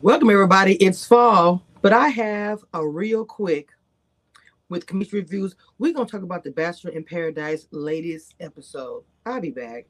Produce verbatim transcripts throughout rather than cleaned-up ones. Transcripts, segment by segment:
Welcome everybody, it's fall, but I have a real quick with Cameshia Reviews. We're going to talk about the Bachelor in Paradise latest episode. I'll be back.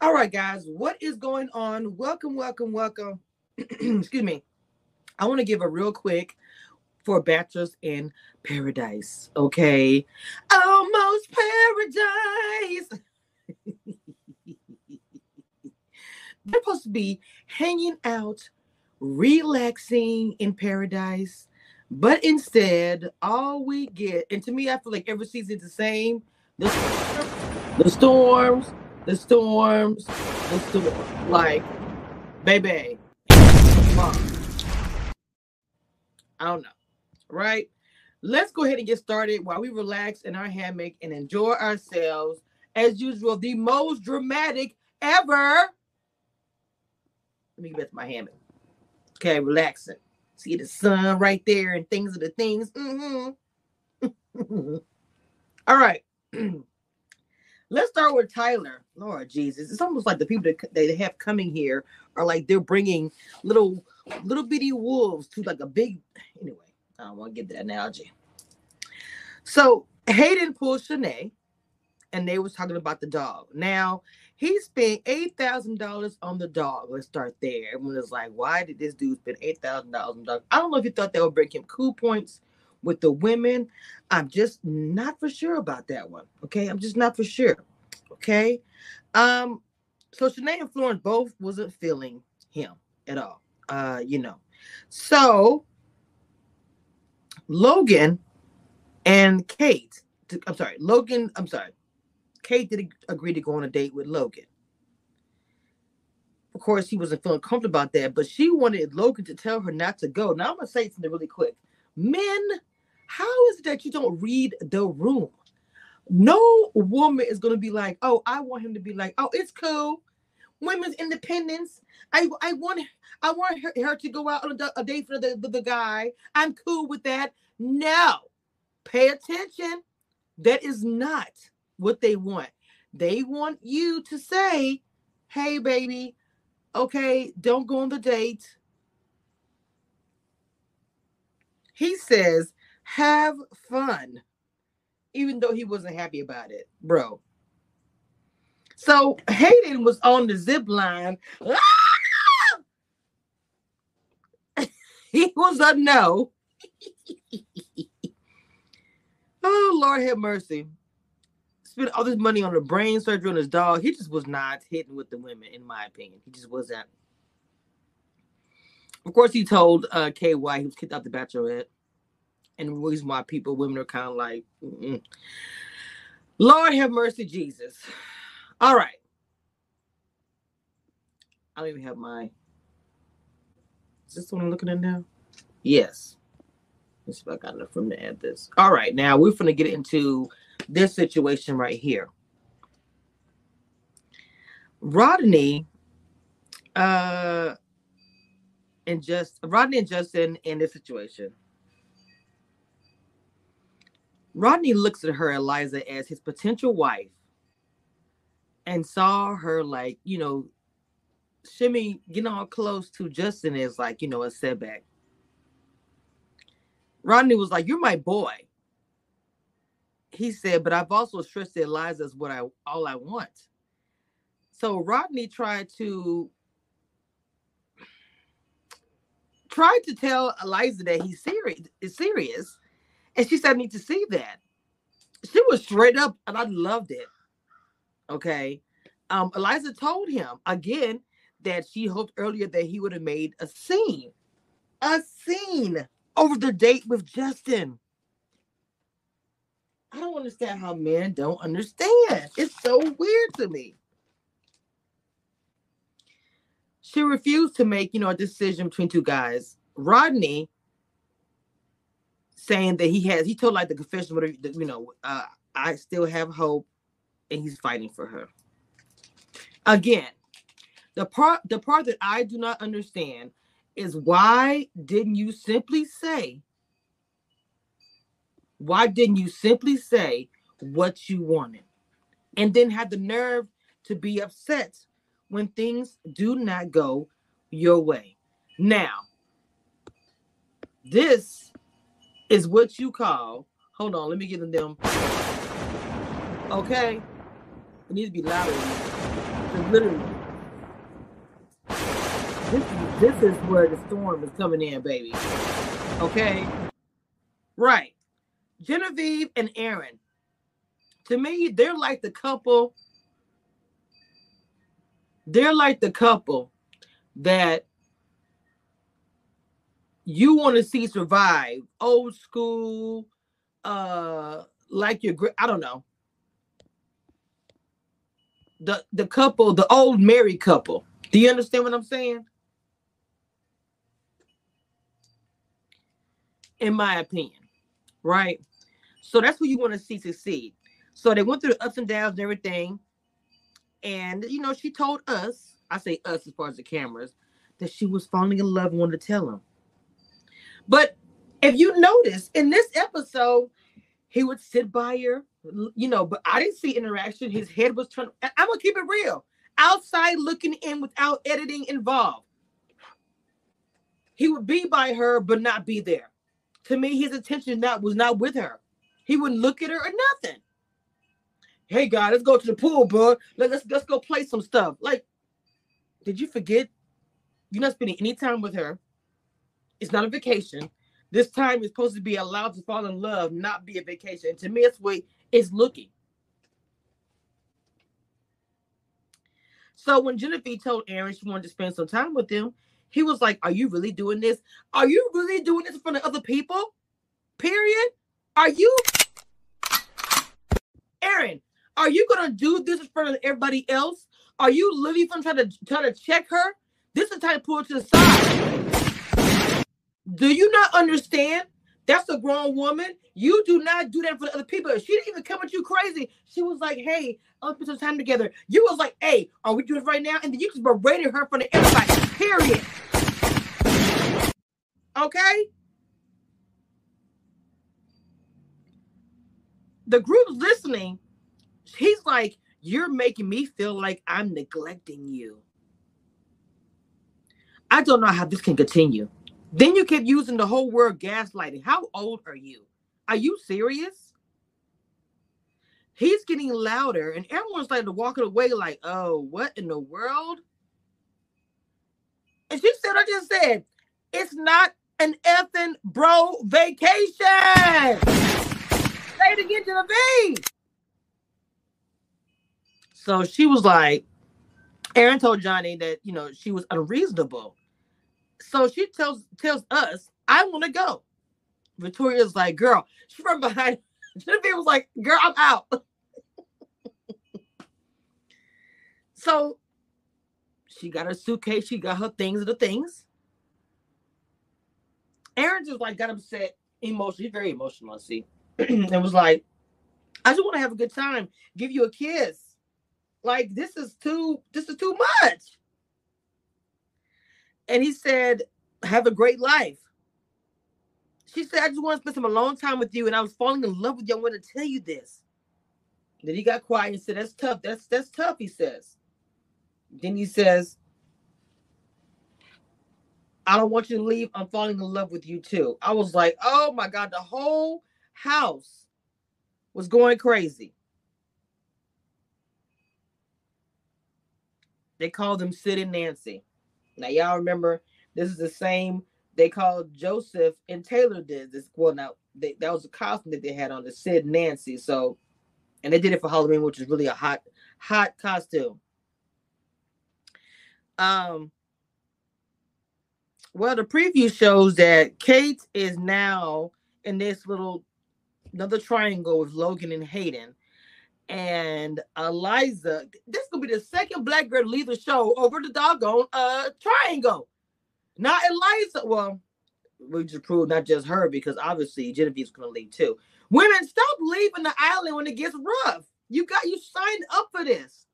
All right, guys, what is going on? Welcome, welcome, welcome. Excuse me. I want to give a real quick for Bachelors in Paradise, okay? Almost Paradise. They're supposed to be hanging out, relaxing in paradise, but instead, all we get, and to me, I feel like every season is the same. The storms, the storms. The storms, the storms, like, baby, mom. I don't know, right? Let's go ahead and get started while we relax in our hammock and enjoy ourselves. As usual, the most dramatic ever. Let me get back to my hammock. Okay, relaxing. See the sun right there and things are the things. Mm-hmm. All right. Let's start with Tyler. Lord Jesus, it's almost like the people that they have coming here are like they're bringing little little bitty wolves to like a big. Anyway, I don't want to give that analogy. So Hayden pulled Shanae, and they was talking about the dog. Now he spent eight thousand dollars on the dog. Let's start there. Everyone is like, why did this dude spend eight thousand dollars on the dog? I don't know if you thought that would bring him cool points with the women. I'm just not for sure about that one. Okay. I'm just not for sure. Okay. Um, so Shanae and Florence both wasn't feeling him at all. Uh, you know. So Logan and Kate, I'm sorry, Logan, I'm sorry. Kate did agree to go on a date with Logan. Of course, he wasn't feeling comfortable about that, but she wanted Logan to tell her not to go. Now I'm gonna say something really quick. Men, how is it that you don't read the room? No woman is going to be like, oh, I want him to be like, oh, it's cool. Women's independence. I I want I want her, her to go out on a, a date for the, the, the guy. I'm cool with that. No. Pay attention. That is not what they want. They want you to say, hey, baby, okay, don't go on the date. He says, have fun, even though he wasn't happy about it, bro. So Hayden was on the zip line. Ah! He was a no. Oh, Lord have mercy. Spent all this money on the brain surgery on his dog. He just was not hitting with the women, in my opinion. He just wasn't. Of course, he told uh, Kay why he was kicked out the Bachelorette, and the reason why people, women are kind of like, mm-mm. Lord have mercy, Jesus. All right. I don't even have my, is this the one I'm looking at now? Yes. Let's see if I got enough room to add this. All right, now we're going to get into this situation right here. Rodney, uh... and just Rodney and Justin in this situation. Rodney looks at her, Eliza, as his potential wife and saw her like, you know, shimmy, getting all close to Justin is like, you know, a setback. Rodney was like, you're my boy. He said, but I've also stressed that Eliza is what I, all I want. So Rodney tried to tried to tell Eliza that he's serious, is serious, and she said, I need to see that. She was straight up, and I loved it, okay? Um, Eliza told him, again, that she hoped earlier that he would have made a scene, a scene over the date with Justin. I don't understand how men don't understand. It's so weird to me. She refused to make, you know, a decision between two guys. Rodney saying that he has, he told like the confession, whatever, you know, uh, I still have hope, and he's fighting for her. Again, the part, the part that I do not understand is why didn't you simply say, why didn't you simply say what you wanted, and then have the nerve to be upset when things do not go your way? Now, this is what you call, hold on, let me give them, okay, it needs to be louder. Literally, this, this is where the storm is coming in, baby, okay? Right. Genevieve and Aaron, to me, they're like the couple They're like the couple that you want to see survive. Old school, uh, like your, I don't know. The, the couple, the old married couple. Do you understand what I'm saying? In my opinion, right? So that's what you want to see succeed. So they went through the ups and downs and everything. And, you know, she told us, I say us as far as the cameras, that she was falling in love and wanted to tell him. But if you notice, in this episode, he would sit by her, you know, but I didn't see interaction. His head was turned. I'm going to keep it real. Outside looking in without editing involved. He would be by her, but not be there. To me, his attention not, was not with her. He wouldn't look at her or nothing. Hey, guy, let's go to the pool, bro. Let's, let's go play some stuff. Like, did you forget? You're not spending any time with her. It's not a vacation. This time is supposed to be allowed to fall in love, not be a vacation. And to me, that's what it's looking. So when Genevieve told Aaron she wanted to spend some time with him, he was like, are you really doing this? Are you really doing this in front of other people? Period. Are you? Aaron. Are you going to do this in front of everybody else? Are you literally from trying to, trying to check her? This is how to pull her to the side. Do you not understand? That's a grown woman. You do not do that for the other people. She didn't even come at you crazy. She was like, hey, let's spend some time together. You was like, hey, are we doing it right now? And then you just berated her in front of everybody, period. Okay? The group's listening. He's like, you're making me feel like I'm neglecting you. I don't know how this can continue. Then you kept using the whole word gaslighting. How old are you? Are you serious? He's getting louder, and everyone's like walking away like, oh, what in the world? And she said, I just said, it's not an effing bro vacation. Say it again to the V. So she was like, Aaron told Johnny that, you know, she was unreasonable. So she tells tells us, I want to go. Victoria's like, girl, she's from behind. Genevieve was like, girl, I'm out. So she got her suitcase. She got her things and the things. Aaron just like got upset emotionally. He's very emotional, I see. And was like, I just want to have a good time. Give you a kiss. Like, this is too, this is too much. And he said, have a great life. She said, I just want to spend some alone time with you. And I was falling in love with you. I want to tell you this. Then he got quiet and said, that's tough. That's, that's tough, he says. Then he says, I don't want you to leave. I'm falling in love with you too. I was like, oh my God, the whole house was going crazy. They called them Sid and Nancy. Now, y'all remember, this is the same they called Joseph and Taylor did this. Well, now, they, that was a costume that they had on, the Sid and Nancy. So, and they did it for Halloween, which is really a hot, hot costume. Um. Well, the preview shows that Kate is now in this little another triangle with Logan and Hayden. And Eliza, this will be the second black girl to leave the show over the doggone uh, triangle. Not Eliza. Well, we just proved not just her, because obviously Genevieve's going to leave too. Women, stop leaving the island when it gets rough. You got, you signed up for this.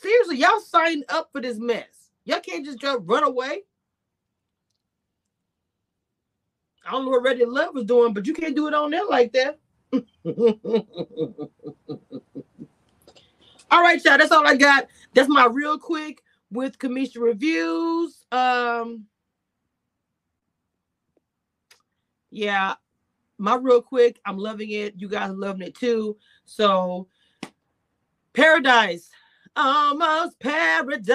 Seriously, y'all signed up for this mess. Y'all can't just run away. I don't know what Ready to Love was doing, but you can't do it on there like that. All right, y'all. That's all I got. That's my real quick with Cameshia Reviews. Um, yeah, my real quick. I'm loving it. You guys are loving it too. So, Paradise, almost Paradise.